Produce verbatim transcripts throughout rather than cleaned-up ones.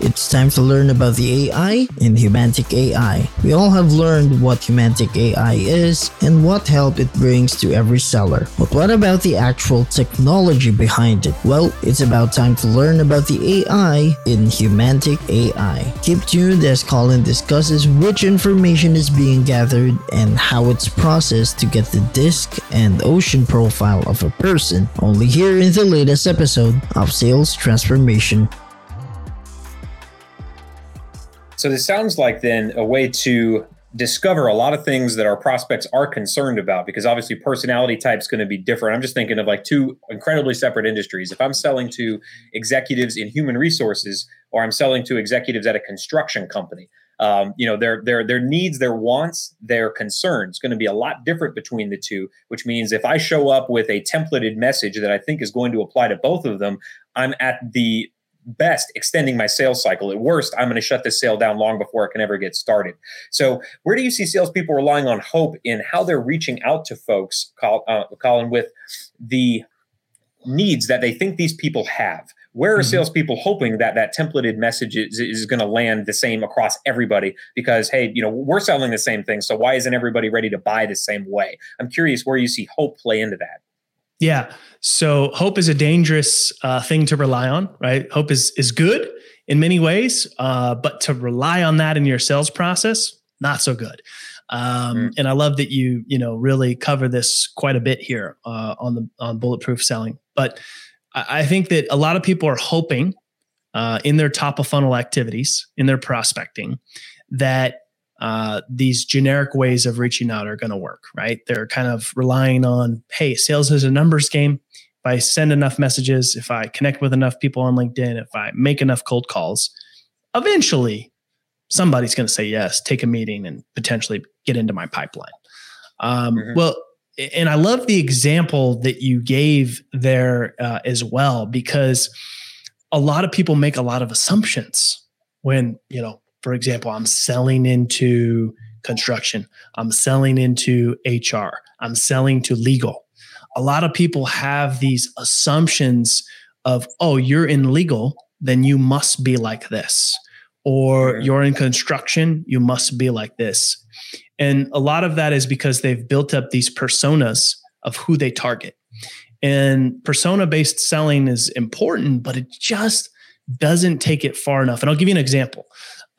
It's time to learn about the A I and Humantic A I. We all have learned what Humantic A I is and what help it brings to every seller. But what about the actual technology behind it? Well, it's about time to learn about the A I in Humantic A I. Keep tuned as Colin discusses which information is being gathered and how it's processed to get the D I S C and OCEAN profile of a person, only here in the latest episode of Sales Transformation. So this sounds like then a way to discover a lot of things that our prospects are concerned about, because obviously personality type's going to be different. I'm just thinking of like two incredibly separate industries. If I'm selling to executives in human resources, or I'm selling to executives at a construction company, um, you know, their their their needs, their wants, their concerns going to be a lot different between the two. Which means if I show up with a templated message that I think is going to apply to both of them, I'm at the best extending my sales cycle. At worst, I'm going to shut this sale down long before it can ever get started. So where do you see salespeople relying on hope in how they're reaching out to folks, Colin, with the needs that they think these people have? Where are salespeople hoping that that templated message is, is going to land the same across everybody? Because, hey, you know, we're selling the same thing, so why isn't everybody ready to buy the same way? I'm curious where you see hope play into that. Yeah. So hope is a dangerous uh, thing to rely on, right? Hope is is good in many ways, uh, but to rely on that in your sales process, not so good. Um, mm. And I love that you you know really cover this quite a bit here uh, on the on bulletproof selling. But I, I think that a lot of people are hoping uh, in their top of funnel activities, in their prospecting, that Uh, these generic ways of reaching out are going to work, right? They're kind of relying on, hey, sales is a numbers game. If I send enough messages, if I connect with enough people on LinkedIn, if I make enough cold calls, eventually somebody's going to say yes, take a meeting, and potentially get into my pipeline. Um, mm-hmm. Well, and I love the example that you gave there uh, as well, because a lot of people make a lot of assumptions when, you know, for example, I'm selling into construction. I'm selling into H R. I'm selling to legal. A lot of people have these assumptions of, oh, you're in legal, then you must be like this. Or you're in construction, you must be like this. And a lot of that is because they've built up these personas of who they target. And persona-based selling is important, but it just doesn't take it far enough. And I'll give you an example.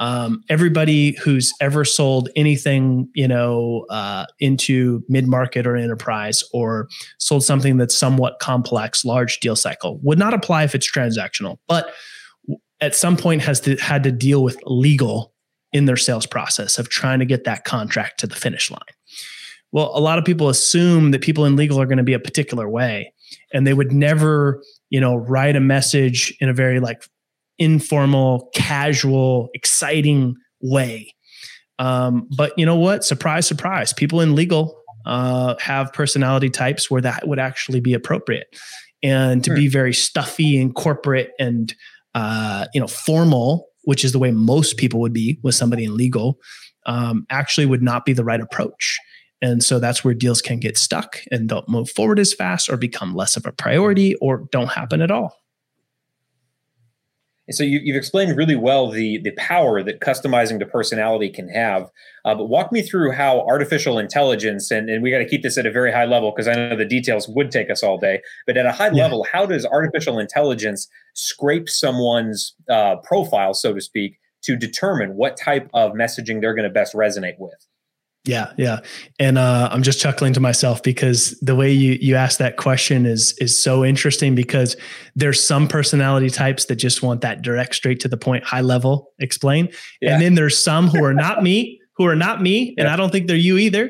Um, everybody who's ever sold anything, you know, uh, into mid-market or enterprise, or sold something that's somewhat complex, large deal cycle, would not apply if it's transactional, but at some point has to, had to deal with legal in their sales process of trying to get that contract to the finish line. Well, a lot of people assume that people in legal are going to be a particular way, and they would never, you know, write a message in a very like informal, casual, exciting way. Um, but you know what? Surprise, surprise. People in legal uh, have personality types where that would actually be appropriate. And to sure. be very stuffy and corporate and uh, you know formal, which is the way most people would be with somebody in legal, um, actually would not be the right approach. And so that's where deals can get stuck and don't move forward as fast, or become less of a priority, or don't happen at all. So you, you've explained really well the, the power that customizing to personality can have. Uh, but walk me through how artificial intelligence, and, and we got to keep this at a very high level because I know the details would take us all day, but at a high yeah. level, how does artificial intelligence scrape someone's uh, profile, so to speak, to determine what type of messaging they're going to best resonate with? Yeah. Yeah. And uh, I'm just chuckling to myself because the way you, you asked that question is, is so interesting, because there's some personality types that just want that direct, straight to the point, high level explain. Yeah. And then there's some who are not me, who are not me. And yeah. I don't think they're you either,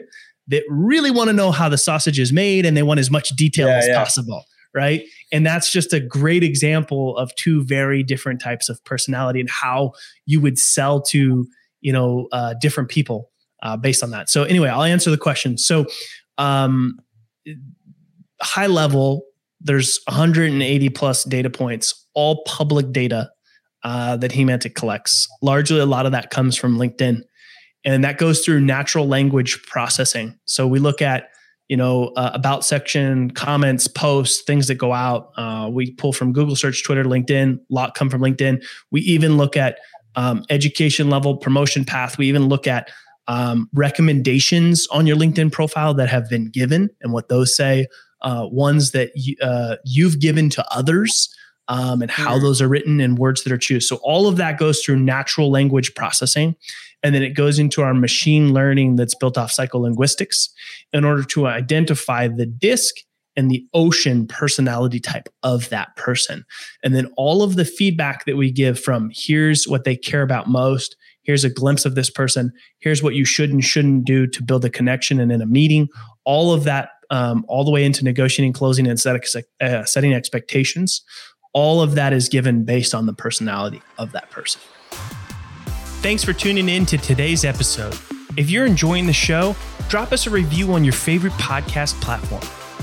that really want to know how the sausage is made, and they want as much detail yeah, as yeah. possible. Right. And that's just a great example of two very different types of personality and how you would sell to you know, uh, different people uh, based on that. So anyway, I'll answer the question. So um, high level, there's one hundred eighty plus data points, all public data uh, that Humantic collects. Largely, a lot of that comes from LinkedIn. And that goes through natural language processing. So we look at, you know, uh, about section, comments, posts, things that go out. Uh, we pull from Google search, Twitter, LinkedIn, a lot come from LinkedIn. We even look at um, education level, promotion path. We even look at um, recommendations on your LinkedIn profile that have been given and what those say, uh, ones that you, uh, you've given to others um, and how mm-hmm. those are written and words that are chosen. So all of that goes through natural language processing. And then it goes into our machine learning that's built off psycholinguistics in order to identify the D I S C and the OCEAN personality type of that person. And then all of the feedback that we give from here's what they care about most, here's a glimpse of this person, here's what you should and shouldn't do to build a connection and in a meeting, all of that, um, all the way into negotiating, closing, and set, uh, setting expectations. All of that is given based on the personality of that person. Thanks for tuning in to today's episode. If you're enjoying the show, drop us a review on your favorite podcast platform.